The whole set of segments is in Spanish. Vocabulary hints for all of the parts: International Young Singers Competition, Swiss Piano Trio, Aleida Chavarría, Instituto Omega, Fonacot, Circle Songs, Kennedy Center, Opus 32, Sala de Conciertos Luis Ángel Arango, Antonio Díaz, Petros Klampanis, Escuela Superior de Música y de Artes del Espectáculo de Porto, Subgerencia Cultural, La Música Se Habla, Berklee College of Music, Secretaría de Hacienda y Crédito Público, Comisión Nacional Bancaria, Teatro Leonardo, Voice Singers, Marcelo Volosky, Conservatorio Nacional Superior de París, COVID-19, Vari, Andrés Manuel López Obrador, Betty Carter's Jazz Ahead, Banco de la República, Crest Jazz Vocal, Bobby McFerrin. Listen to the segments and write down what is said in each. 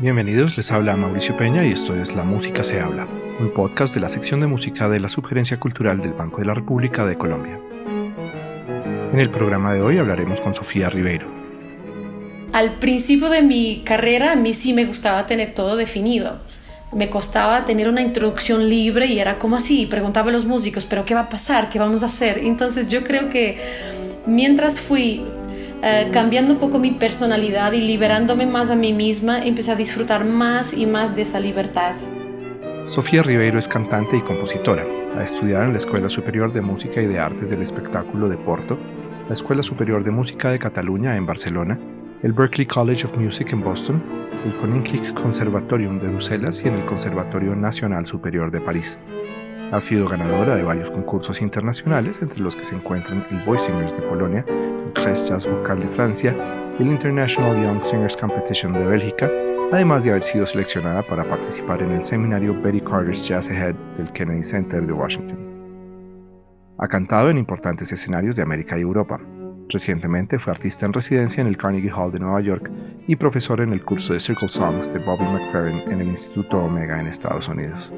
Bienvenidos, les habla Mauricio Peña y esto es La Música Se Habla, un podcast de la sección de música de la Subgerencia Cultural del Banco de la República de Colombia. En el programa de hoy hablaremos con Sofía Ribeiro. Al principio de mi carrera a mí sí me gustaba tener todo definido. Me costaba tener una introducción libre y era como así, preguntaba a los músicos, ¿pero qué va a pasar? ¿Qué vamos a hacer? Entonces yo creo que mientras fui cambiando un poco mi personalidad y liberándome más a mí misma, empecé a disfrutar más y más de esa libertad. Sofía Ribeiro es cantante y compositora. Ha estudiado en la Escuela Superior de Música y de Artes del Espectáculo de Porto, la Escuela Superior de Música de Cataluña en Barcelona, el Berklee College of Music en Boston, el Koninklijk Conservatorium de Bruselas y en el Conservatorio Nacional Superior de París. Ha sido ganadora de varios concursos internacionales, entre los que se encuentran el Voice Singers de Polonia, el Crest Jazz Vocal de Francia y el International Young Singers Competition de Bélgica, además de haber sido seleccionada para participar en el seminario Betty Carter's Jazz Ahead del Kennedy Center de Washington. Ha cantado en importantes escenarios de América y Europa. Recientemente fue artista en residencia en el Carnegie Hall de Nueva York y profesora en el curso de Circle Songs de Bobby McFerrin en el Instituto Omega en Estados Unidos.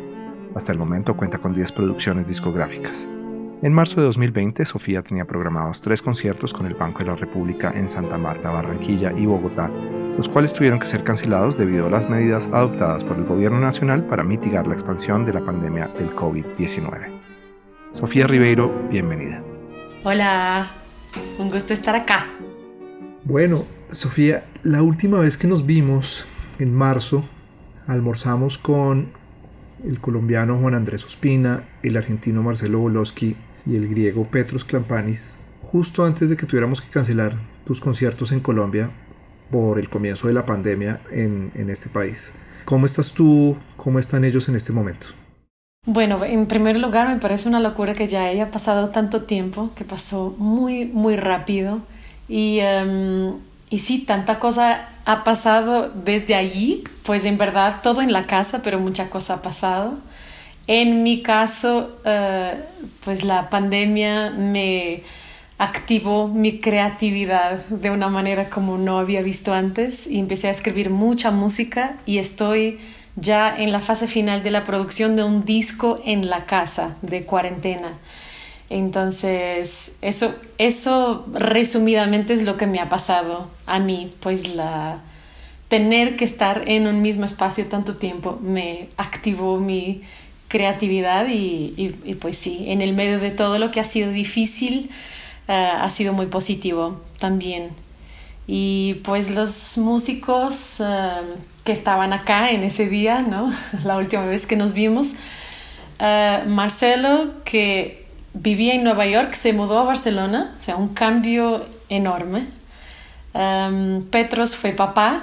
Hasta el momento cuenta con 10 producciones discográficas. En marzo de 2020, Sofía tenía programados 3 conciertos con el Banco de la República en Santa Marta, Barranquilla y Bogotá, los cuales tuvieron que ser cancelados debido a las medidas adoptadas por el Gobierno Nacional para mitigar la expansión de la pandemia del COVID-19. Sofía Ribeiro, bienvenida. Hola, un gusto estar acá. Bueno, Sofía, la última vez que nos vimos, en marzo, almorzamos con el colombiano Juan Andrés Ospina, el argentino Marcelo Volosky y el griego Petros Klampanis, justo antes de que tuviéramos que cancelar tus conciertos en Colombia por el comienzo de la pandemia en este país. ¿Cómo estás tú? ¿Cómo están ellos en este momento? Bueno, en primer lugar me parece una locura que ya haya pasado tanto tiempo, que pasó muy, muy rápido. Y sí, tanta cosa ha pasado desde allí, pues en verdad todo en la casa, pero mucha cosa ha pasado. En mi caso, pues la pandemia me activó mi creatividad de una manera como no había visto antes y empecé a escribir mucha música y estoy ya en la fase final de la producción de un disco en la casa de cuarentena. Entonces, eso resumidamente es lo que me ha pasado a mí, pues tener que estar en un mismo espacio tanto tiempo me activó mi creatividad y pues sí, en el medio de todo lo que ha sido difícil, ha sido muy positivo también. Y pues los músicos que estaban acá en ese día, ¿no? La última vez que nos vimos, Marcelo, que vivía en Nueva York, se mudó a Barcelona, o sea, un cambio enorme. Petros fue papá,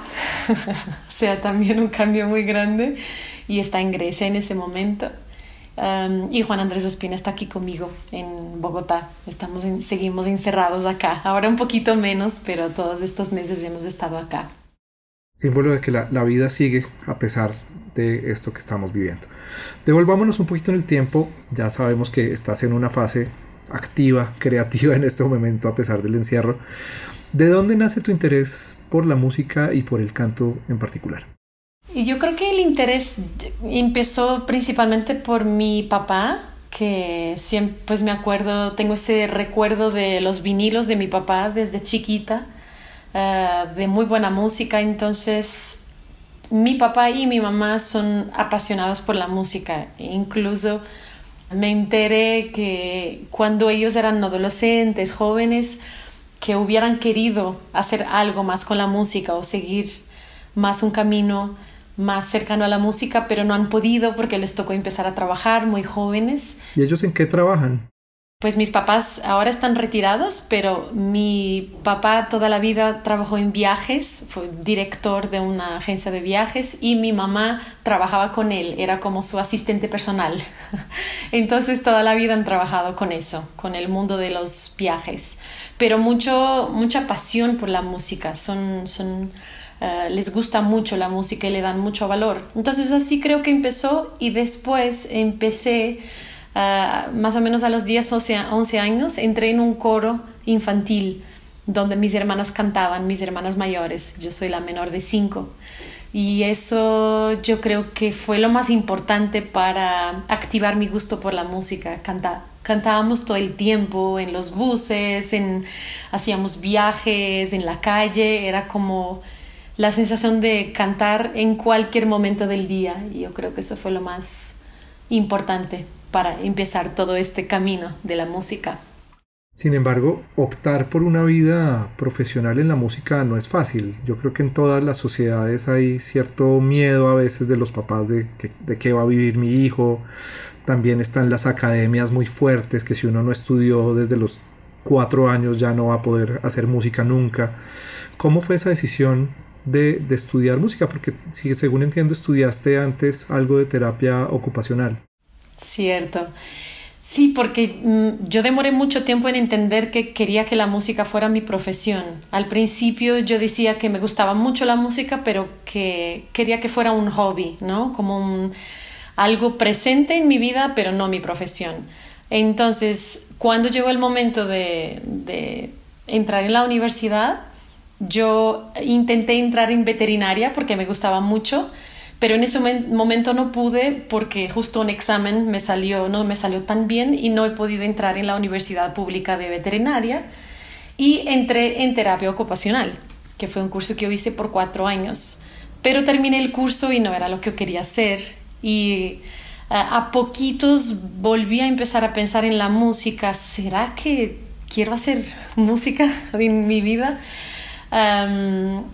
o sea, también un cambio muy grande, y está en Grecia en ese momento. Y Juan Andrés Ospina está aquí conmigo en Bogotá. Seguimos encerrados acá, ahora un poquito menos, pero todos estos meses hemos estado acá. Símbolo de que la vida sigue a pesar de esto que estamos viviendo. Devolvámonos un poquito en el tiempo. Ya sabemos que estás en una fase activa, creativa en este momento a pesar del encierro. ¿De dónde nace tu interés por la música y por el canto en particular? Yo creo que el interés empezó principalmente por mi papá, que siempre, pues me acuerdo, tengo ese recuerdo de los vinilos de mi papá desde chiquita, de muy buena música. Entonces mi papá y mi mamá son apasionados por la música. Incluso me enteré que cuando ellos eran adolescentes, jóvenes, que hubieran querido hacer algo más con la música o seguir más un camino más cercano a la música, pero no han podido porque les tocó empezar a trabajar muy jóvenes. ¿Y ellos en qué trabajan? Pues mis papás ahora están retirados, pero mi papá toda la vida trabajó en viajes, fue director de una agencia de viajes y mi mamá trabajaba con él, era como su asistente personal. Entonces toda la vida han trabajado con eso, con el mundo de los viajes. Pero mucha pasión por la música, les gusta mucho la música y le dan mucho valor. Entonces así creo que empezó y después empecé. Más o menos a los 10 o 11 años entré en un coro infantil donde mis hermanas cantaban, mis hermanas mayores. Yo soy la menor de 5. Y eso yo creo que fue lo más importante para activar mi gusto por la música. Cantábamos todo el tiempo en los buses, hacíamos viajes en la calle. Era como la sensación de cantar en cualquier momento del día. Y yo creo que eso fue lo más importante para empezar todo este camino de la música. Sin embargo, optar por una vida profesional en la música no es fácil. Yo creo que en todas las sociedades hay cierto miedo a veces de los papás de qué va a vivir mi hijo. También están las academias muy fuertes, que si uno no estudió desde los 4 años ya no va a poder hacer música nunca. ¿Cómo fue esa decisión de estudiar música? Porque según entiendo, estudiaste antes algo de terapia ocupacional. Cierto. Sí, porque yo demoré mucho tiempo en entender que quería que la música fuera mi profesión. Al principio yo decía que me gustaba mucho la música, pero que quería que fuera un hobby, ¿no? Como algo presente en mi vida, pero no mi profesión. Entonces, cuando llegó el momento de entrar en la universidad, yo intenté entrar en veterinaria porque me gustaba mucho, pero en ese momento no pude porque justo un examen no me salió tan bien y no he podido entrar en la Universidad Pública de Veterinaria. Y entré en terapia ocupacional, que fue un curso que yo hice por 4 años. Pero terminé el curso y no era lo que quería hacer. Y a poquitos volví a empezar a pensar en la música. ¿Será que quiero hacer música en mi vida?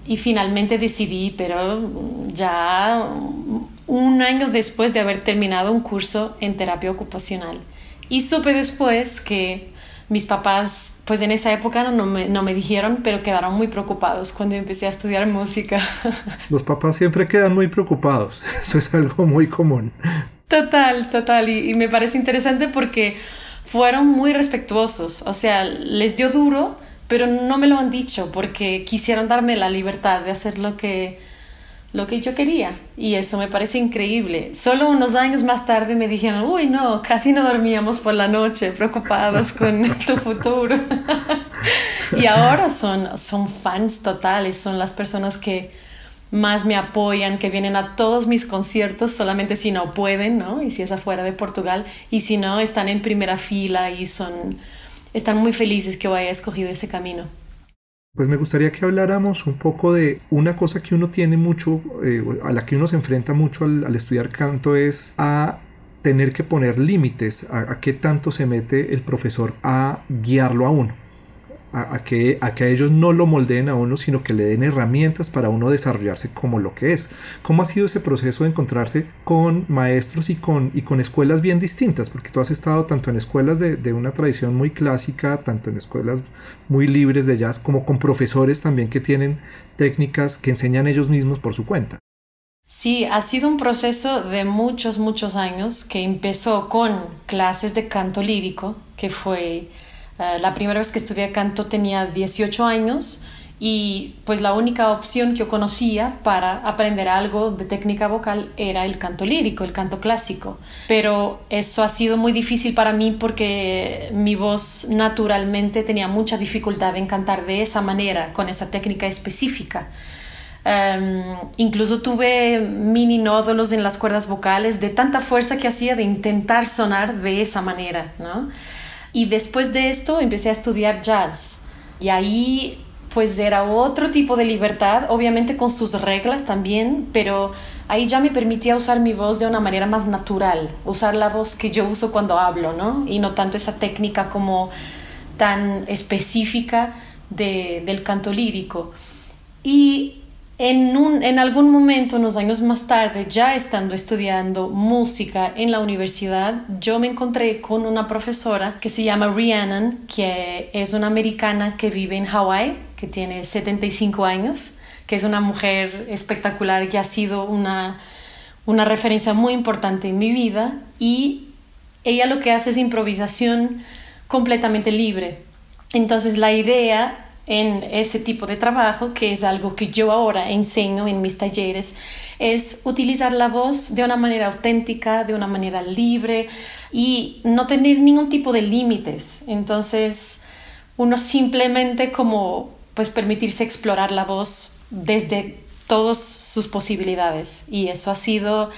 Y finalmente decidí, pero ya 1 año después de haber terminado un curso en terapia ocupacional. Y supe después que mis papás, pues en esa época no me dijeron, pero quedaron muy preocupados cuando empecé a estudiar música. Los papás siempre quedan muy preocupados, eso es algo muy común. Total, y me parece interesante porque fueron muy respetuosos, o sea, les dio duro, pero no me lo han dicho porque quisieron darme la libertad de hacer lo que yo quería. Y eso me parece increíble. Solo unos años más tarde me dijeron, uy, no, casi no dormíamos por la noche preocupados con tu futuro. Y ahora son fans totales, son las personas que más me apoyan, que vienen a todos mis conciertos, solamente si no pueden, ¿no? Y si es afuera de Portugal. Y si no, están en primera fila y están muy felices que haya escogido ese camino. Pues me gustaría que habláramos un poco de una cosa que uno tiene mucho, a la que uno se enfrenta mucho al estudiar canto, es a tener que poner límites a qué tanto se mete el profesor a guiarlo a uno, a que ellos no lo moldeen a uno, sino que le den herramientas para uno desarrollarse como lo que es. ¿Cómo ha sido ese proceso de encontrarse con maestros y con escuelas bien distintas? Porque tú has estado tanto en escuelas de una tradición muy clásica, tanto en escuelas muy libres de jazz, como con profesores también que tienen técnicas que enseñan ellos mismos por su cuenta. Sí, ha sido un proceso de muchos años que empezó con clases de canto lírico, que fue... la primera vez que estudié canto tenía 18 años y pues la única opción que yo conocía para aprender algo de técnica vocal era el canto lírico, el canto clásico. Pero eso ha sido muy difícil para mí porque mi voz naturalmente tenía mucha dificultad en cantar de esa manera, con esa técnica específica. Incluso tuve mini nódulos en las cuerdas vocales de tanta fuerza que hacía de intentar sonar de esa manera, ¿no? Y después de esto empecé a estudiar jazz y ahí pues era otro tipo de libertad, obviamente con sus reglas también, pero ahí ya me permitía usar mi voz de una manera más natural, usar la voz que yo uso cuando hablo, ¿no? Y no tanto esa técnica como tan específica del canto lírico. Y en algún momento, unos años más tarde, ya estando estudiando música en la universidad, yo me encontré con una profesora que se llama Rhiannon, que es una americana que vive en Hawái, que tiene 75 años, que es una mujer espectacular que ha sido una referencia muy importante en mi vida. Y ella lo que hace es improvisación completamente libre. Entonces la idea en ese tipo de trabajo, que es algo que yo ahora enseño en mis talleres, es utilizar la voz de una manera auténtica, de una manera libre y no tener ningún tipo de límites. Entonces uno simplemente como pues permitirse explorar la voz desde todas sus posibilidades, y eso ha sido,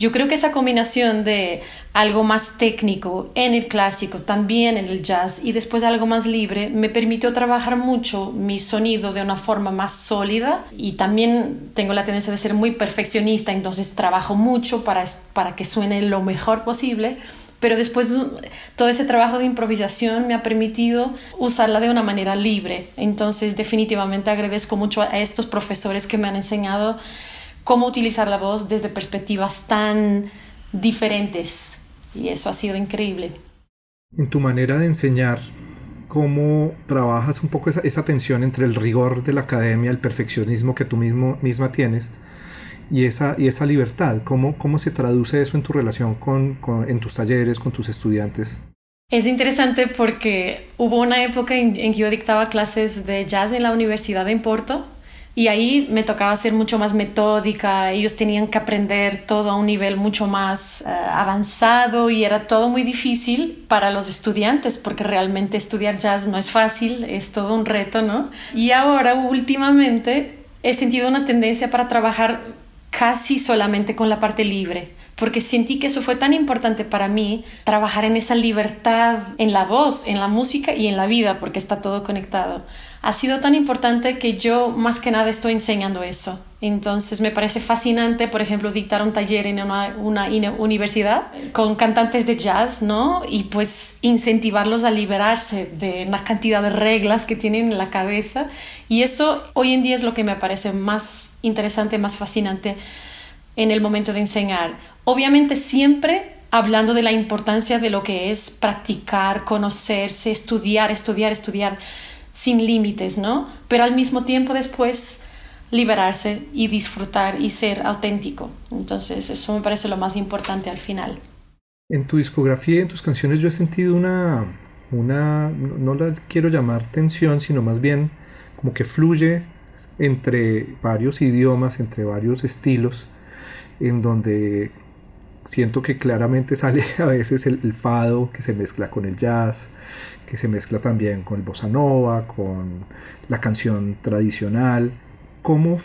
yo creo que esa combinación de algo más técnico en el clásico, también en el jazz, y después algo más libre, me permitió trabajar mucho mi sonido de una forma más sólida. Y también tengo la tendencia de ser muy perfeccionista, entonces trabajo mucho para que suene lo mejor posible, pero después todo ese trabajo de improvisación me ha permitido usarla de una manera libre. Entonces definitivamente agradezco mucho a estos profesores que me han enseñado cómo utilizar la voz desde perspectivas tan diferentes, y eso ha sido increíble. En tu manera de enseñar, ¿cómo trabajas un poco esa tensión entre el rigor de la academia, el perfeccionismo que tú misma tienes, y esa libertad? ¿Cómo se traduce eso en tu relación en tus talleres, con tus estudiantes? Es interesante porque hubo una época en que yo dictaba clases de jazz en la universidad en Porto, y ahí me tocaba ser mucho más metódica. Ellos tenían que aprender todo a un nivel mucho más avanzado, y era todo muy difícil para los estudiantes, porque realmente estudiar jazz no es fácil, es todo un reto, ¿no? Y ahora últimamente he sentido una tendencia para trabajar casi solamente con la parte libre, porque sentí que eso fue tan importante para mí, trabajar en esa libertad, en la voz, en la música y en la vida, porque está todo conectado. Ha sido tan importante que yo más que nada estoy enseñando eso. Entonces me parece fascinante, por ejemplo, dictar un taller en una universidad con cantantes de jazz, ¿no? Y pues incentivarlos a liberarse de la cantidad de reglas que tienen en la cabeza. Y eso hoy en día es lo que me parece más interesante, más fascinante en el momento de enseñar. Obviamente siempre hablando de la importancia de lo que es practicar, conocerse, estudiar sin límites, ¿no? Pero al mismo tiempo después liberarse y disfrutar y ser auténtico. Entonces eso me parece lo más importante al final. En tu discografía y en tus canciones yo he sentido una no la quiero llamar tensión, sino más bien como que fluye entre varios idiomas, entre varios estilos, en donde siento que claramente sale a veces el fado, que se mezcla con el jazz, que se mezcla también con el bossa nova, con la canción tradicional. ¿Cómo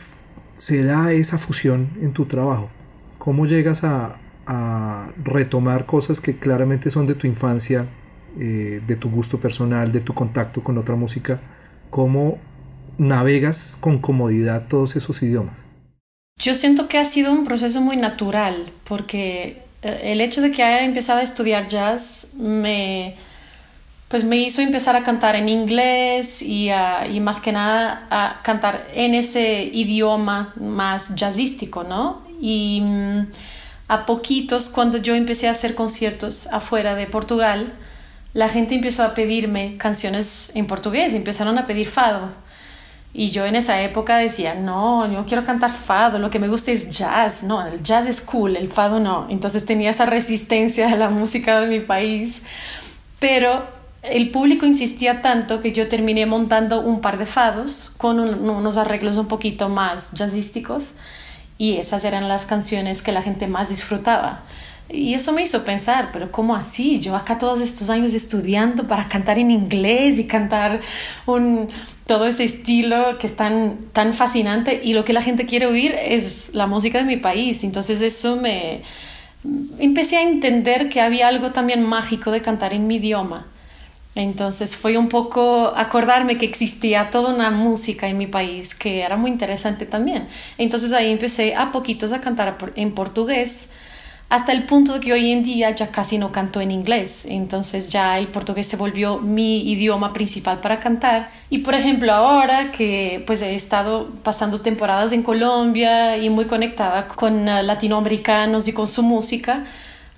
se da esa fusión en tu trabajo? ¿Cómo llegas a retomar cosas que claramente son de tu infancia, de tu gusto personal, de tu contacto con otra música? ¿Cómo navegas con comodidad todos esos idiomas? Yo siento que ha sido un proceso muy natural, porque el hecho de que haya empezado a estudiar jazz me hizo empezar a cantar en inglés y más que nada a cantar en ese idioma más jazzístico, ¿no? Y a poquitos, cuando yo empecé a hacer conciertos afuera de Portugal, la gente empezó a pedirme canciones en portugués, empezaron a pedir fado. Y yo en esa época decía, no, yo quiero cantar fado, lo que me gusta es jazz, no, el jazz es cool, el fado no. Entonces tenía esa resistencia a la música de mi país, pero el público insistía tanto que yo terminé montando un par de fados con unos arreglos un poquito más jazzísticos, y esas eran las canciones que la gente más disfrutaba. Y eso me hizo pensar, pero ¿cómo así? Yo acá todos estos años estudiando para cantar en inglés y cantar todo ese estilo que es tan fascinante, y lo que la gente quiere oír es la música de mi país. Entonces eso me empecé a entender que había algo también mágico de cantar en mi idioma. Entonces fue un poco acordarme que existía toda una música en mi país que era muy interesante también. Entonces ahí empecé a poquitos a cantar en portugués, hasta el punto de que hoy en día ya casi no canto en inglés. Entonces ya el portugués se volvió mi idioma principal para cantar. Y por ejemplo ahora que pues he estado pasando temporadas en Colombia y muy conectada con latinoamericanos y con su música,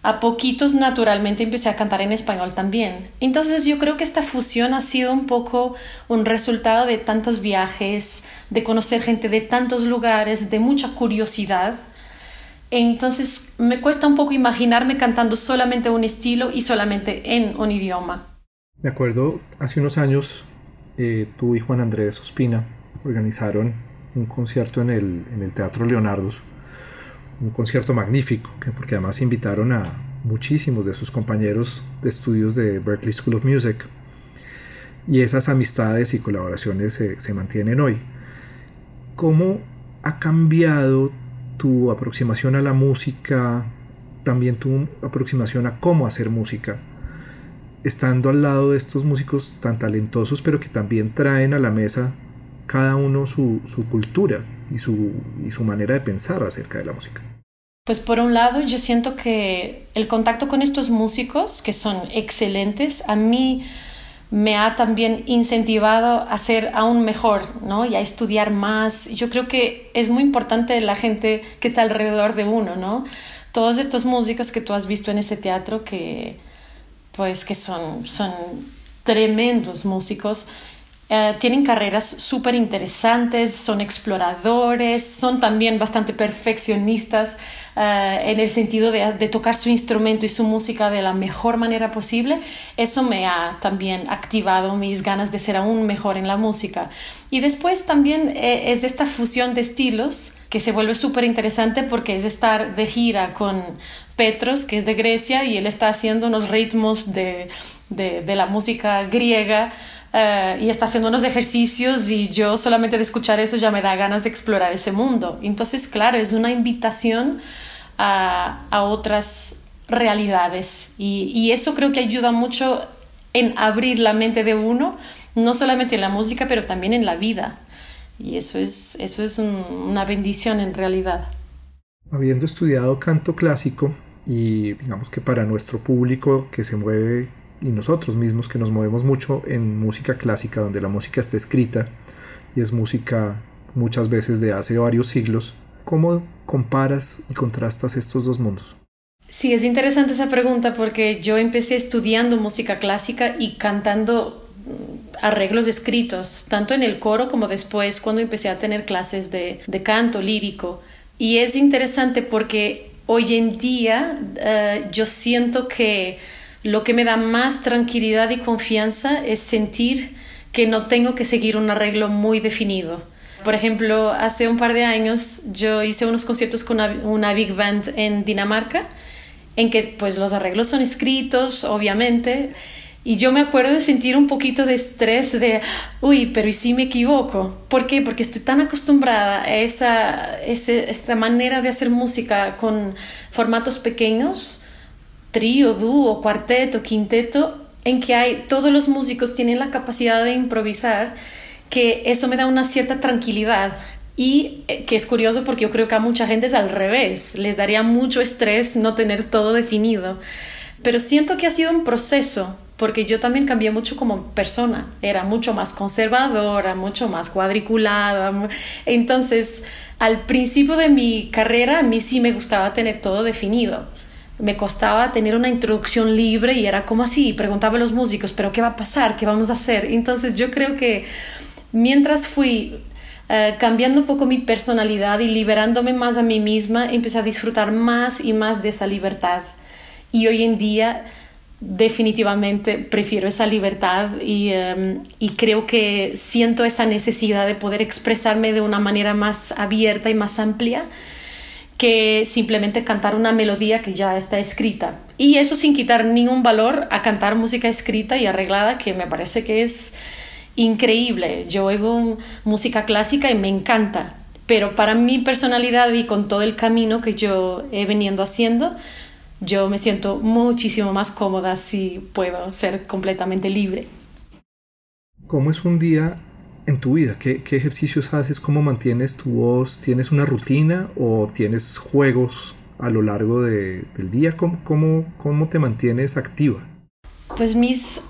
a poquitos naturalmente empecé a cantar en español también. Entonces yo creo que esta fusión ha sido un poco un resultado de tantos viajes, de conocer gente de tantos lugares, de mucha curiosidad. Entonces me cuesta un poco imaginarme cantando solamente un estilo y solamente en un idioma. Me acuerdo, hace unos años tú y Juan Andrés Ospina organizaron un concierto en el Teatro Leonardo, un concierto magnífico, porque además invitaron a muchísimos de sus compañeros de estudios de Berklee School of Music, y esas amistades y colaboraciones se mantienen hoy. ¿Cómo ha cambiado tu aproximación a la música, también tu aproximación a cómo hacer música, estando al lado de estos músicos tan talentosos, pero que también traen a la mesa cada uno su cultura y su manera de pensar acerca de la música? Pues por un lado yo siento que el contacto con estos músicos, que son excelentes, a mí me ha también incentivado a ser aún mejor, ¿no? Y a estudiar más. Yo creo que es muy importante la gente que está alrededor de uno, ¿no? Todos estos músicos que tú has visto en ese teatro, que pues que son tremendos músicos, tienen carreras súper interesantes, son exploradores, son también bastante perfeccionistas en el sentido de tocar su instrumento y su música de la mejor manera posible. Eso me ha también activado mis ganas de ser aún mejor en la música. Y después también es esta fusión de estilos que se vuelve súper interesante, porque es estar de gira con Petros, que es de Grecia, y él está haciendo unos ritmos de la música griega, y está haciendo unos ejercicios, y yo solamente de escuchar eso ya me da ganas de explorar ese mundo. Entonces, claro, es una invitación a otras realidades, y eso creo que ayuda mucho en abrir la mente de uno, no solamente en la música, pero también en la vida, y eso es una bendición en realidad. Habiendo estudiado canto clásico, y digamos que para nuestro público que se mueve, y nosotros mismos que nos movemos mucho en música clásica, donde la música está escrita y es música muchas veces de hace varios siglos, ¿cómo comparas y contrastas estos dos mundos? Sí, es interesante esa pregunta, porque yo empecé estudiando música clásica y cantando arreglos escritos, tanto en el coro como después cuando empecé a tener clases de canto lírico. Y es interesante porque hoy en día yo siento que lo que me da más tranquilidad y confianza es sentir que no tengo que seguir un arreglo muy definido. Por ejemplo, hace un par de años yo hice unos conciertos con una big band en Dinamarca, en que pues los arreglos son escritos, obviamente, y yo me acuerdo de sentir un poquito de estrés de, uy, pero ¿y si me equivoco? ¿Por qué? Porque estoy tan acostumbrada a esta manera de hacer música con formatos pequeños, trío, dúo, cuarteto, quinteto, en que todos los músicos tienen la capacidad de improvisar, que eso me da una cierta tranquilidad. Y que es curioso porque yo creo que a mucha gente es al revés, les daría mucho estrés no tener todo definido. Pero siento que ha sido un proceso, porque yo también cambié mucho como persona, era mucho más conservadora, mucho más cuadriculada. Entonces, al principio de mi carrera, a mí sí me gustaba tener todo definido. Me costaba tener una introducción libre y era como así, preguntaba a los músicos, pero ¿qué va a pasar? ¿Qué vamos a hacer? Entonces yo creo que mientras fui cambiando un poco mi personalidad y liberándome más a mí misma, empecé a disfrutar más y más de esa libertad. Y hoy en día definitivamente prefiero esa libertad y creo que siento esa necesidad de poder expresarme de una manera más abierta y más amplia, que simplemente cantar una melodía que ya está escrita. Y eso sin quitar ningún valor a cantar música escrita y arreglada, que me parece que es increíble. Yo oigo música clásica y me encanta, pero para mi personalidad y con todo el camino que yo he venido haciendo, yo me siento muchísimo más cómoda si puedo ser completamente libre. ¿Cómo es un día en tu vida? ¿Qué ejercicios haces? ¿Cómo mantienes tu voz? ¿Tienes una rutina o tienes juegos a lo largo del día? ¿Cómo te mantienes activa? Pues mis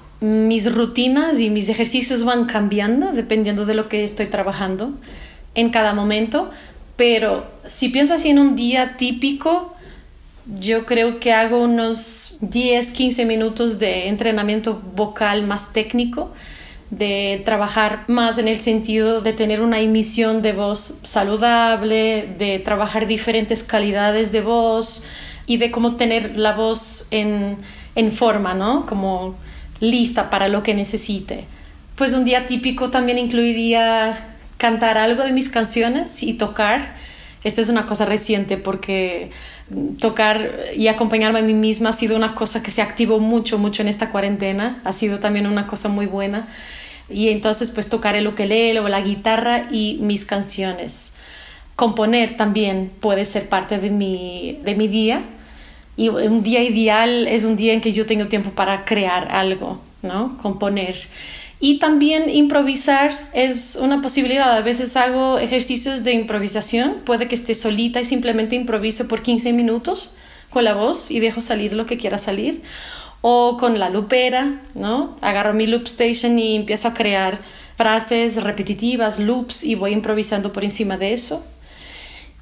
rutinas y mis ejercicios van cambiando dependiendo de lo que estoy trabajando en cada momento, pero si pienso así en un día típico, yo creo que hago unos 10-15 minutos de entrenamiento vocal más técnico, de trabajar más en el sentido de tener una emisión de voz saludable, de trabajar diferentes calidades de voz y de cómo tener la voz en forma, ¿no? Como lista para lo que necesite. Pues un día típico también incluiría cantar algo de mis canciones y tocar. Esto es una cosa reciente porque tocar y acompañarme a mí misma ha sido una cosa que se activó mucho en esta cuarentena. Ha sido también una cosa muy buena. Y entonces pues tocar el ukelele o la guitarra y mis canciones. Componer también puede ser parte de mi día, y un día ideal es un día en que yo tengo tiempo para crear algo, ¿no? Componer. Y también improvisar es una posibilidad. A veces hago ejercicios de improvisación. Puede que esté solita y simplemente improviso por 15 minutos con la voz y dejo salir lo que quiera salir. O con la lupera, ¿no? Agarro mi loop station y empiezo a crear frases repetitivas, loops, y voy improvisando por encima de eso.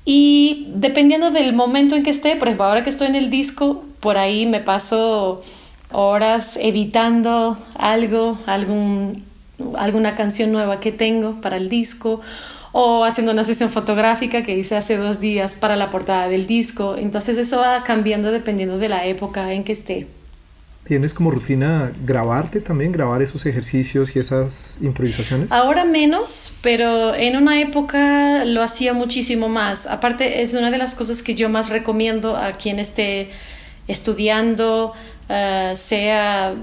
Y dependiendo del momento en que esté, por ejemplo, ahora que estoy en el disco, por ahí me paso horas editando algo, alguna canción nueva que tengo para el disco, o haciendo una sesión fotográfica que hice hace 2 días para la portada del disco. Entonces eso va cambiando dependiendo de la época en que esté. ¿Tienes como rutina grabarte también, grabar esos ejercicios y esas improvisaciones? Ahora menos, pero en una época lo hacía muchísimo más. Aparte, es una de las cosas que yo más recomiendo a quien esté estudiando, sea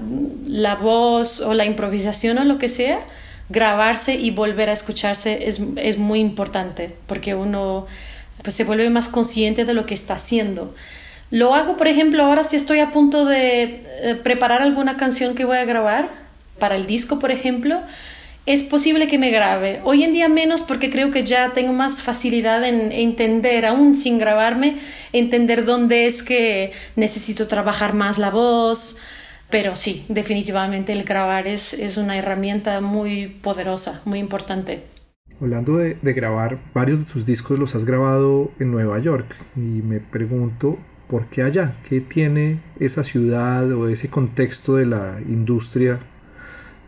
la voz o la improvisación o lo que sea. Grabarse y volver a escucharse es muy importante, porque uno, pues, se vuelve más consciente de lo que está haciendo. Lo hago, por ejemplo, ahora si estoy a punto de preparar alguna canción que voy a grabar para el disco, por ejemplo, es posible que me grabe. Hoy en día menos, porque creo que ya tengo más facilidad en entender, aún sin grabarme, entender dónde es que necesito trabajar más la voz. Pero sí, definitivamente el grabar es una herramienta muy poderosa, muy importante. Hablando de grabar, varios de tus discos los has grabado en Nueva York. Y me pregunto, ¿por qué allá? ¿Qué tiene esa ciudad o ese contexto de la industria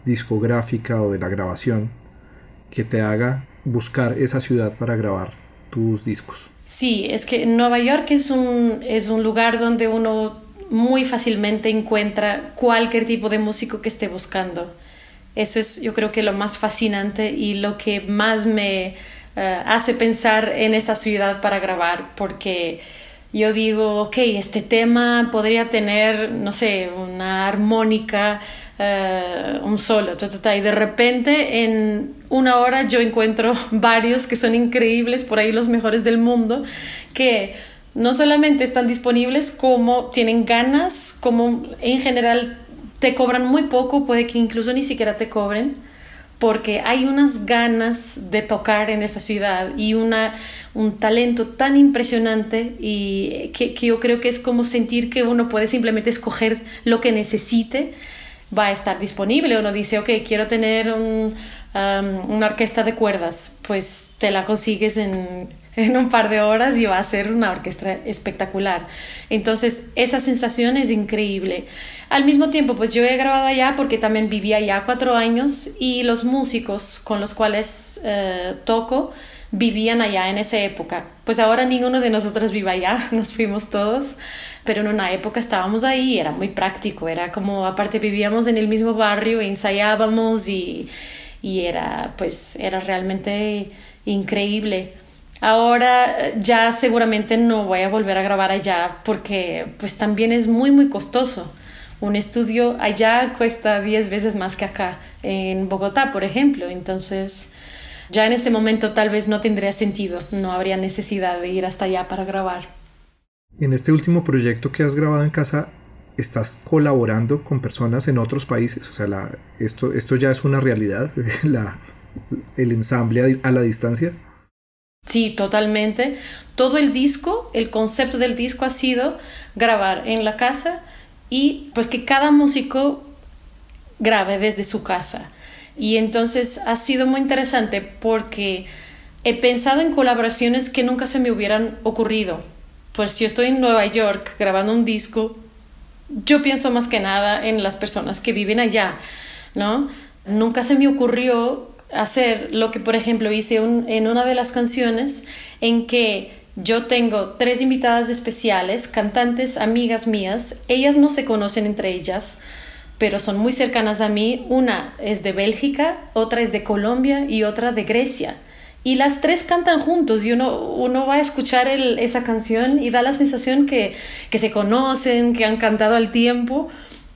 discográfica o de la grabación que te haga buscar esa ciudad para grabar tus discos? Sí, es que Nueva York es un lugar donde uno muy fácilmente encuentra cualquier tipo de músico que esté buscando. Eso es, yo creo, que lo más fascinante y lo que más me hace pensar en esa ciudad para grabar, porque yo digo, ok, este tema podría tener, no sé, una armónica, un solo, y de repente en una hora yo encuentro varios que son increíbles, por ahí los mejores del mundo, que no solamente están disponibles, como tienen ganas, como en general te cobran muy poco, puede que incluso ni siquiera te cobren, porque hay unas ganas de tocar en esa ciudad y un talento tan impresionante, y que yo creo que es como sentir que uno puede simplemente escoger lo que necesite, va a estar disponible. Uno dice, ok, quiero tener una orquesta de cuerdas, pues te la consigues en un par de horas y va a ser una orquesta espectacular. Entonces esa sensación es increíble. Al mismo tiempo, pues yo he grabado allá porque también viví allá 4 años, y los músicos con los cuales toco vivían allá en esa época. Pues ahora ninguno de nosotros vive allá, nos fuimos todos, pero en una época estábamos ahí, era muy práctico, era como, aparte vivíamos en el mismo barrio, ensayábamos y era, pues, era realmente increíble. Ahora ya seguramente no voy a volver a grabar allá, porque pues también es muy muy costoso. Un estudio allá cuesta 10 veces más que acá en Bogotá, por ejemplo. Entonces ya en este momento tal vez no tendría sentido, no habría necesidad de ir hasta allá para grabar. En este último proyecto que has grabado en casa, ¿estás colaborando con personas en otros países? O sea, esto ya es una realidad, el ensamble a la distancia. Sí, totalmente. Todo el disco, el concepto del disco ha sido grabar en la casa, y pues que cada músico grabe desde su casa. Y entonces ha sido muy interesante, porque he pensado en colaboraciones que nunca se me hubieran ocurrido. Pues si yo estoy en Nueva York grabando un disco, yo pienso más que nada en las personas que viven allá, ¿no? Nunca se me ocurrió hacer lo que, por ejemplo, hice en una de las canciones, en que yo tengo 3 invitadas especiales, cantantes, amigas mías. Ellas no se conocen entre ellas, pero son muy cercanas a mí. Una es de Bélgica, otra es de Colombia y otra de Grecia. Y las 3 cantan juntos, y uno va a escuchar esa canción y da la sensación que se conocen, que han cantado al tiempo.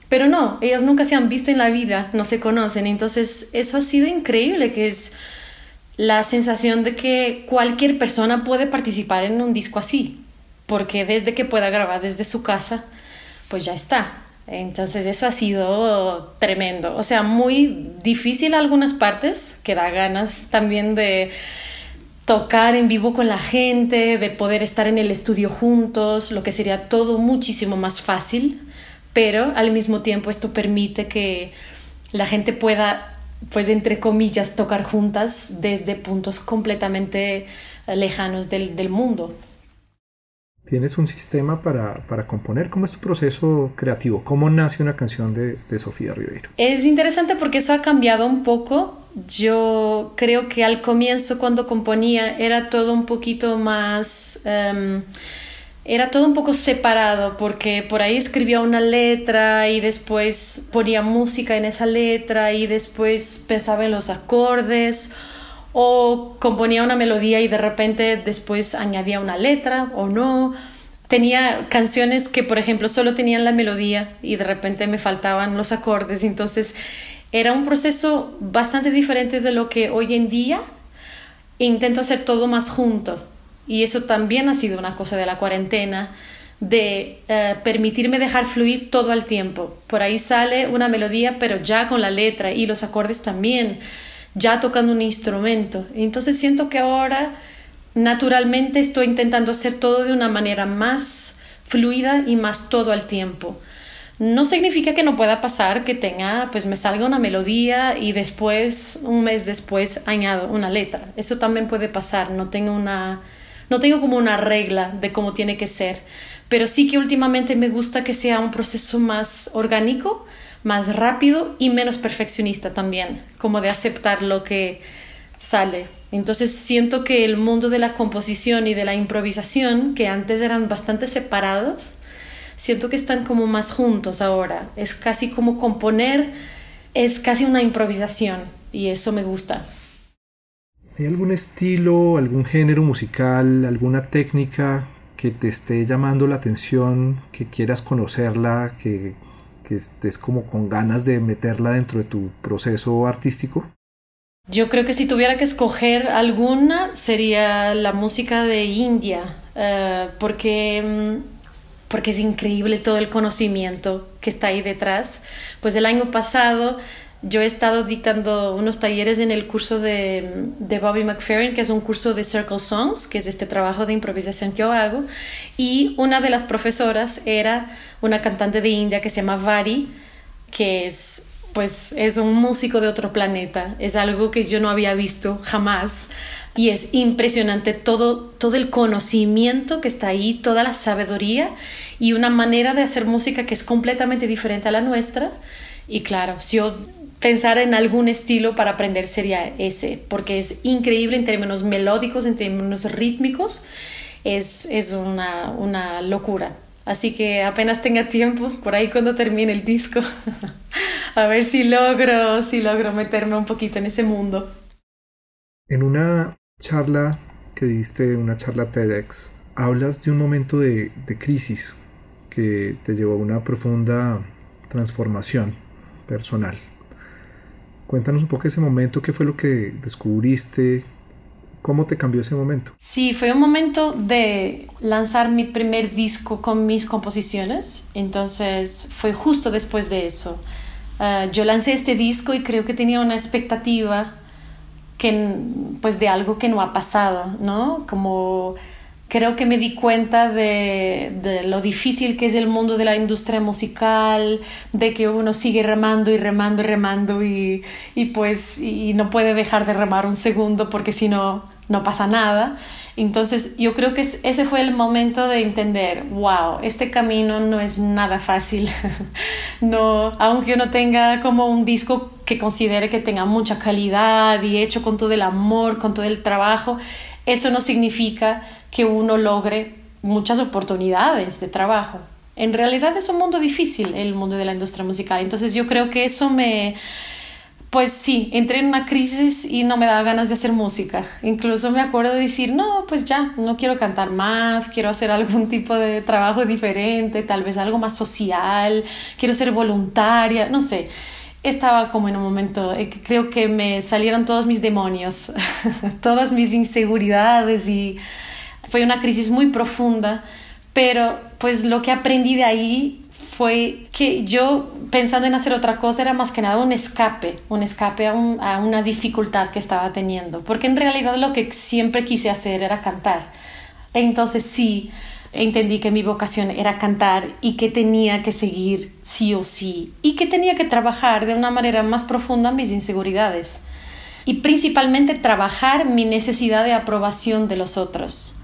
Pero no, ellas nunca se han visto en la vida, no se conocen. Entonces eso ha sido increíble, que es la sensación de que cualquier persona puede participar en un disco así, porque desde que pueda grabar desde su casa, pues ya está. Entonces eso ha sido tremendo, o sea, muy difícil algunas partes, que da ganas también de tocar en vivo con la gente, de poder estar en el estudio juntos, lo que sería todo muchísimo más fácil, pero al mismo tiempo esto permite que la gente pueda, pues entre comillas, tocar juntas desde puntos completamente lejanos del mundo. Tienes un sistema para componer. ¿Cómo es tu proceso creativo? ¿Cómo nace una canción de Sofía Ribeiro? Es interesante porque eso ha cambiado un poco. Yo creo que al comienzo, cuando componía, era todo un poquito más... Era todo un poco separado, porque por ahí escribía una letra y después ponía música en esa letra y después pensaba en los acordes, o componía una melodía y de repente después añadía una letra o no. Tenía canciones que, por ejemplo, solo tenían la melodía y de repente me faltaban los acordes. Entonces era un proceso bastante diferente de lo que hoy en día intento hacer todo más junto. Y eso también ha sido una cosa de la cuarentena, de permitirme dejar fluir todo al tiempo. Por ahí sale una melodía, pero ya con la letra y los acordes también, ya tocando un instrumento. Entonces siento que ahora naturalmente estoy intentando hacer todo de una manera más fluida y más todo al tiempo. No significa que no pueda pasar que tenga, pues me salga una melodía y después, un mes después, añado una letra. Eso también puede pasar, no tengo como una regla de cómo tiene que ser, pero sí que últimamente me gusta que sea un proceso más orgánico, más rápido y menos perfeccionista también, como de aceptar lo que sale. Entonces siento que el mundo de la composición y de la improvisación, que antes eran bastante separados, siento que están como más juntos ahora. Es casi como componer, es casi una improvisación, y eso me gusta. ¿Hay algún estilo, algún género musical, alguna técnica que te esté llamando la atención, que quieras conocerla, que estés como con ganas de meterla dentro de tu proceso artístico? Yo creo que si tuviera que escoger alguna sería la música de India, porque es increíble todo el conocimiento que está ahí detrás. Pues el año pasado yo he estado dictando unos talleres en el curso de Bobby McFerrin, que es un curso de Circle Songs, que es este trabajo de improvisación que yo hago, y una de las profesoras era una cantante de India que se llama Vari, que es, pues, es un músico de otro planeta. Es algo que yo no había visto jamás y es impresionante todo el conocimiento que está ahí, toda la sabiduría y una manera de hacer música que es completamente diferente a la nuestra. Y claro, si yo pensar en algún estilo para aprender sería ese, porque es increíble en términos melódicos, en términos rítmicos, es una locura. Así que apenas tenga tiempo, por ahí cuando termine el disco, a ver si logro meterme un poquito en ese mundo. En una charla que diste, una charla TEDx, hablas de un momento de crisis que te llevó a una profunda transformación personal. Cuéntanos un poco ese momento, ¿qué fue lo que descubriste? ¿Cómo te cambió ese momento? Sí, fue un momento de lanzar mi primer disco con mis composiciones, entonces fue justo después de eso. Yo lancé este disco y creo que tenía una expectativa que, pues, de algo que no ha pasado, ¿no? Como creo que me di cuenta de lo difícil que es el mundo de la industria musical, de que uno sigue remando y no puede dejar de remar un segundo porque si no, no pasa nada. Entonces yo creo que ese fue el momento de entender, wow, este camino no es nada fácil. No, aunque uno tenga como un disco que considere que tenga mucha calidad y hecho con todo el amor, con todo el trabajo, eso no significa que uno logre muchas oportunidades de trabajo. En realidad es un mundo difícil, el mundo de la industria musical. Entonces yo creo que eso pues sí, entré en una crisis y no me daba ganas de hacer música. Incluso me acuerdo de decir, no, pues ya, no quiero cantar más, quiero hacer algún tipo de trabajo diferente, tal vez algo más social, quiero ser voluntaria, no sé. estaba como en un momento que creo que me salieron todos mis demonios, todas mis inseguridades, y fue una crisis muy profunda. Pero pues lo que aprendí de ahí fue que yo, pensando en hacer otra cosa, era más que nada un escape a una dificultad que estaba teniendo, porque en realidad lo que siempre quise hacer era cantar. Entonces sí, entendí que mi vocación era cantar y que tenía que seguir sí o sí, y que tenía que trabajar de una manera más profunda mis inseguridades y principalmente trabajar mi necesidad de aprobación de los otros,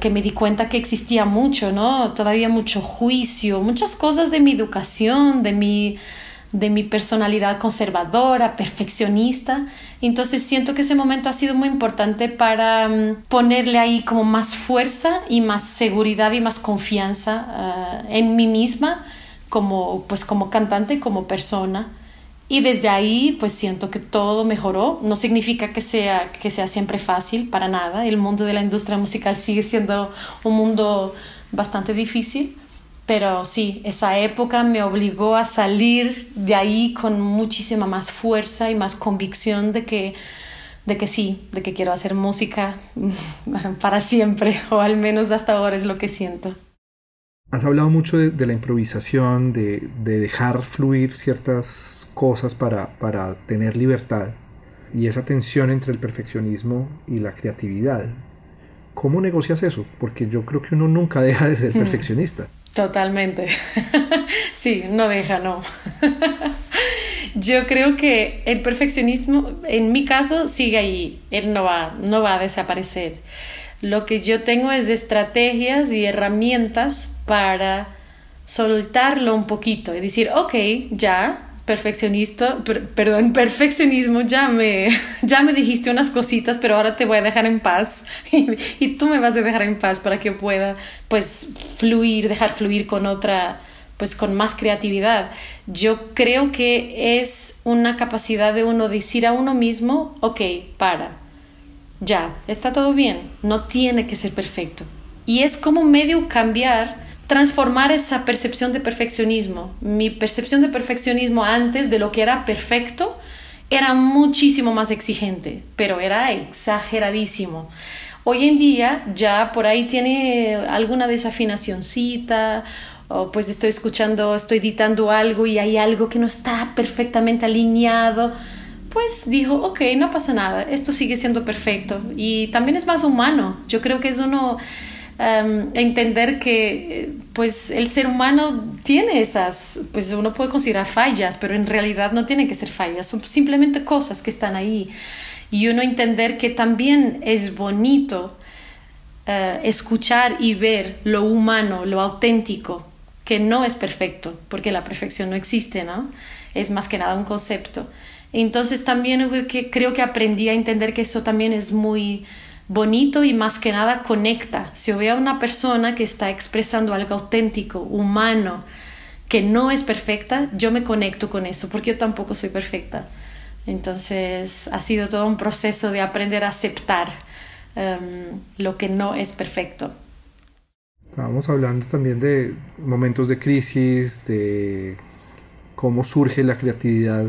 que me di cuenta que existía mucho, ¿no? Todavía mucho juicio, muchas cosas de mi educación, de mi personalidad conservadora, perfeccionista. Entonces siento que ese momento ha sido muy importante para ponerle ahí como más fuerza y más seguridad y más confianza en mí misma, como cantante, como persona. Y desde ahí pues siento que todo mejoró. No significa que sea siempre fácil, para nada. El mundo de la industria musical sigue siendo un mundo bastante difícil, pero sí, esa época me obligó a salir de ahí con muchísima más fuerza y más convicción de que quiero hacer música para siempre, o al menos hasta ahora es lo que siento. Has hablado mucho de la improvisación, de dejar fluir ciertas cosas para tener libertad, y esa tensión entre el perfeccionismo y la creatividad. ¿Cómo negocias eso? Porque yo creo que uno nunca deja de ser perfeccionista. Totalmente. Sí, no deja, no. Yo creo que el perfeccionismo, en mi caso, sigue ahí. Él no va a desaparecer. Lo que yo tengo es estrategias y herramientas para soltarlo un poquito y decir, ok, ya, perfeccionismo, ya me dijiste unas cositas, pero ahora te voy a dejar en paz y tú me vas a dejar en paz para que pueda pues fluir, dejar fluir con otra, pues con más creatividad. Yo creo que es una capacidad de uno decir a uno mismo, ok, ya, está todo bien, no tiene que ser perfecto. Y es como medio cambiar, transformar esa percepción de perfeccionismo. Mi percepción de perfeccionismo antes de lo que era perfecto era muchísimo más exigente, pero era exageradísimo. Hoy en día ya por ahí tiene alguna desafinacioncita, o pues estoy editando algo y hay algo que no está perfectamente alineado. Pues dijo, ok, no pasa nada, esto sigue siendo perfecto. Y también es más humano. Yo creo que es uno entender que pues el ser humano tiene esas, pues uno puede considerar fallas, pero en realidad no tienen que ser fallas, son simplemente cosas que están ahí. Y uno entender que también es bonito escuchar y ver lo humano, lo auténtico, que no es perfecto, porque la perfección no existe, ¿no? Es más que nada un concepto. Entonces también creo que aprendí a entender que eso también es muy bonito y más que nada conecta. Si yo veo a una persona que está expresando algo auténtico, humano, que no es perfecta, yo me conecto con eso, porque yo tampoco soy perfecta. Entonces ha sido todo un proceso de aprender a aceptar lo que no es perfecto. Estábamos hablando también de momentos de crisis, de cómo surge la creatividad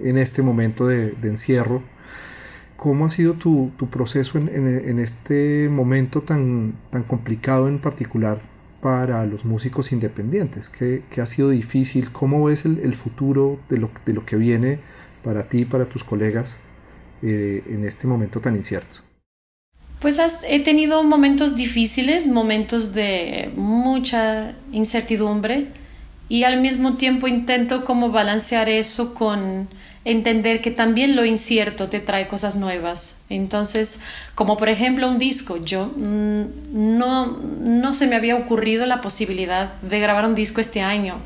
en este momento de encierro. ¿Cómo ha sido tu proceso en este momento tan complicado, en particular para los músicos independientes? ¿Qué ha sido difícil? ¿Cómo ves el futuro de lo que viene para ti y para tus colegas en este momento tan incierto? Pues he tenido momentos difíciles, momentos de mucha incertidumbre, y al mismo tiempo intento como balancear eso con entender que también lo incierto te trae cosas nuevas. Entonces, como por ejemplo un disco, yo no se me había ocurrido la posibilidad de grabar un disco este año.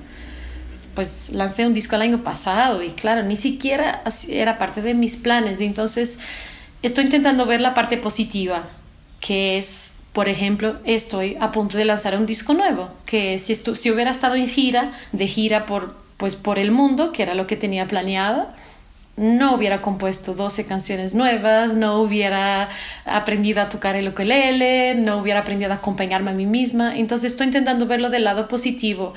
Pues lancé un disco el año pasado y claro, ni siquiera era parte de mis planes. Entonces estoy intentando ver la parte positiva, que es, por ejemplo, estoy a punto de lanzar un disco nuevo, que si hubiera estado de gira por el mundo, que era lo que tenía planeado, no hubiera compuesto 12 canciones nuevas, no hubiera aprendido a tocar el ukelele, no hubiera aprendido a acompañarme a mí misma. Entonces estoy intentando verlo del lado positivo.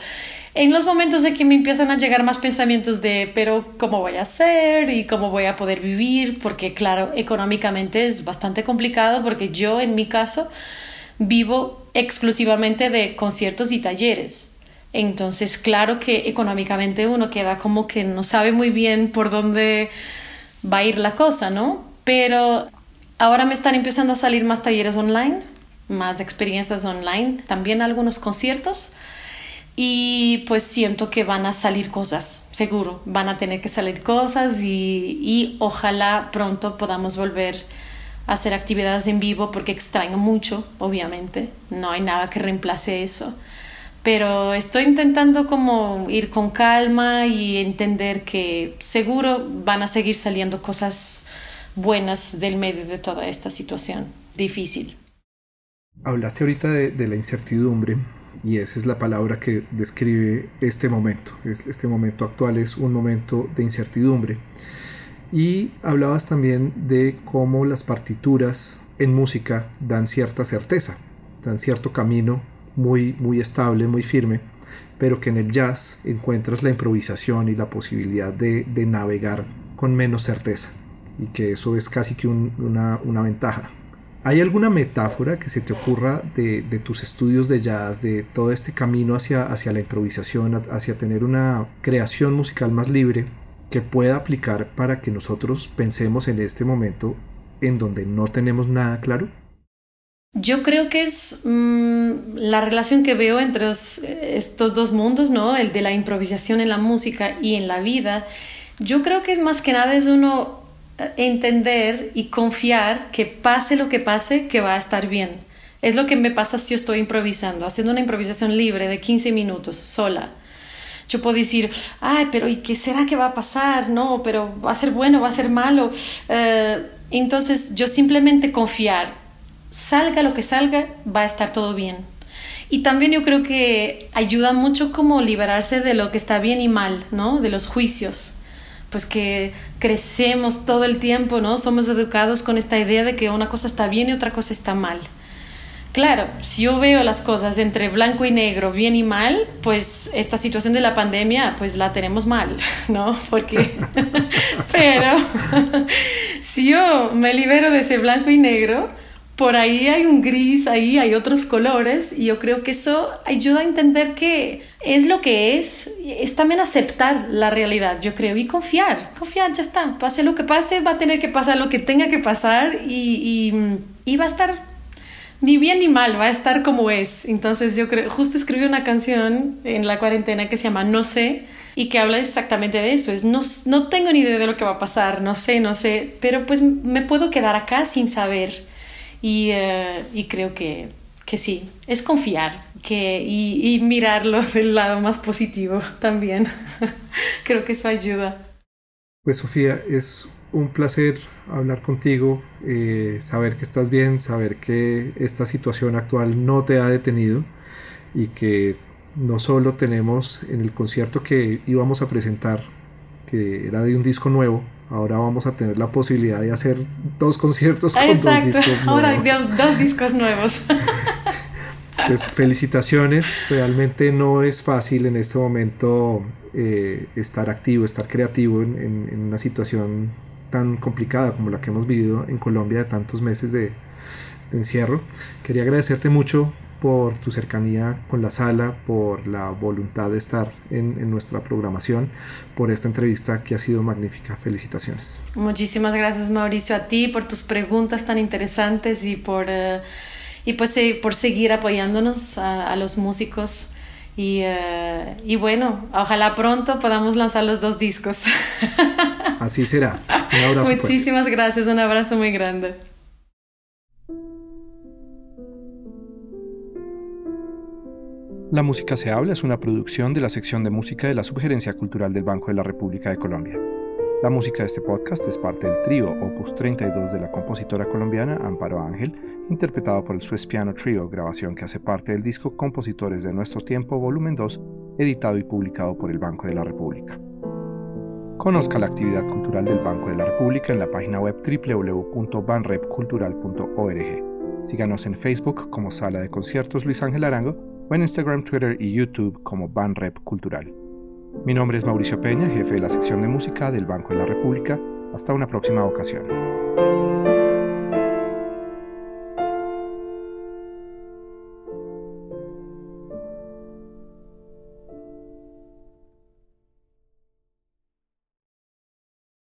En los momentos en que me empiezan a llegar más pensamientos de pero ¿cómo voy a hacer? ¿Y cómo voy a poder vivir? Porque claro, económicamente es bastante complicado porque yo en mi caso vivo exclusivamente de conciertos y talleres. Entonces, claro que económicamente uno queda como que no sabe muy bien por dónde va a ir la cosa, ¿no? Pero ahora me están empezando a salir más talleres online, más experiencias online, también algunos conciertos. Y pues siento que van a salir cosas, seguro. Van a tener que salir cosas y ojalá pronto podamos volver a hacer actividades en vivo porque extraño mucho, obviamente. No hay nada que reemplace eso. Pero estoy intentando como ir con calma y entender que seguro van a seguir saliendo cosas buenas del medio de toda esta situación difícil. Hablaste ahorita de la incertidumbre y esa es la palabra que describe este momento. Este momento actual es un momento de incertidumbre. Y hablabas también de cómo las partituras en música dan cierta certeza, dan cierto camino muy, muy estable, muy firme, pero que en el jazz encuentras la improvisación y la posibilidad de navegar con menos certeza, y que eso es casi que una ventaja. ¿Hay alguna metáfora que se te ocurra de tus estudios de jazz, de todo este camino hacia la improvisación, hacia tener una creación musical más libre, que pueda aplicar para que nosotros pensemos en este momento en donde no tenemos nada claro? Yo creo que es la relación que veo entre estos dos mundos, ¿no? El de la improvisación en la música y en la vida. Yo creo que más que nada es uno entender y confiar que pase lo que pase, que va a estar bien. Es lo que me pasa si estoy improvisando, haciendo una improvisación libre de 15 minutos, sola. Yo puedo decir, ay, pero ¿y qué será que va a pasar? No, pero ¿va a ser bueno, va a ser malo? Entonces yo simplemente confiar. Salga lo que salga, va a estar todo bien. Y también yo creo que ayuda mucho como liberarse de lo que está bien y mal, ¿no? De los juicios. Pues que crecemos todo el tiempo, ¿no? Somos educados con esta idea de que una cosa está bien y otra cosa está mal. Claro, si yo veo las cosas entre blanco y negro, bien y mal, pues esta situación de la pandemia, pues la tenemos mal, ¿no? Porque... Pero si yo me libero de ese blanco y negro... Por ahí hay un gris, ahí hay otros colores y yo creo que eso ayuda a entender que es lo que es también aceptar la realidad, yo creo, y confiar, ya está, pase lo que pase, va a tener que pasar lo que tenga que pasar y va a estar ni bien ni mal, va a estar como es. Entonces yo creo, justo escribí una canción en la cuarentena que se llama No sé y que habla exactamente de eso, es no tengo ni idea de lo que va a pasar, no sé, pero pues me puedo quedar acá sin saber. Y creo que sí, es confiar y mirarlo del lado más positivo también. Creo que eso ayuda. Pues Sofía, es un placer hablar contigo, saber que estás bien, saber que esta situación actual no te ha detenido y que no solo tenemos en el concierto que íbamos a presentar, que era de un disco nuevo, ahora vamos a tener la posibilidad de hacer dos conciertos con dos discos nuevos. Ahora dos discos nuevos. Pues felicitaciones, realmente no es fácil en este momento estar activo, estar creativo en una situación tan complicada como la que hemos vivido en Colombia de tantos meses de encierro. Quería agradecerte mucho por tu cercanía con la sala, por la voluntad de estar en nuestra programación, por esta entrevista que ha sido magnífica. Felicitaciones. Muchísimas gracias, Mauricio, a ti por tus preguntas tan interesantes y por seguir apoyándonos a los músicos. Y bueno, ojalá pronto podamos lanzar los dos discos. Así será. Un abrazo. Muchísimas fuerte. Gracias, un abrazo muy grande. La Música se Habla es una producción de la sección de música de la Subgerencia Cultural del Banco de la República de Colombia. La música de este podcast es parte del trío Opus 32 de la compositora colombiana Amparo Ángel, interpretado por el Swiss Piano Trio, grabación que hace parte del disco Compositores de Nuestro Tiempo, volumen 2, editado y publicado por el Banco de la República. Conozca la actividad cultural del Banco de la República en la página web www.banrepcultural.org. Síganos en Facebook como Sala de Conciertos Luis Ángel Arango o en Instagram, Twitter y YouTube como Banrep Cultural. Mi nombre es Mauricio Peña, jefe de la sección de música del Banco de la República. Hasta una próxima ocasión.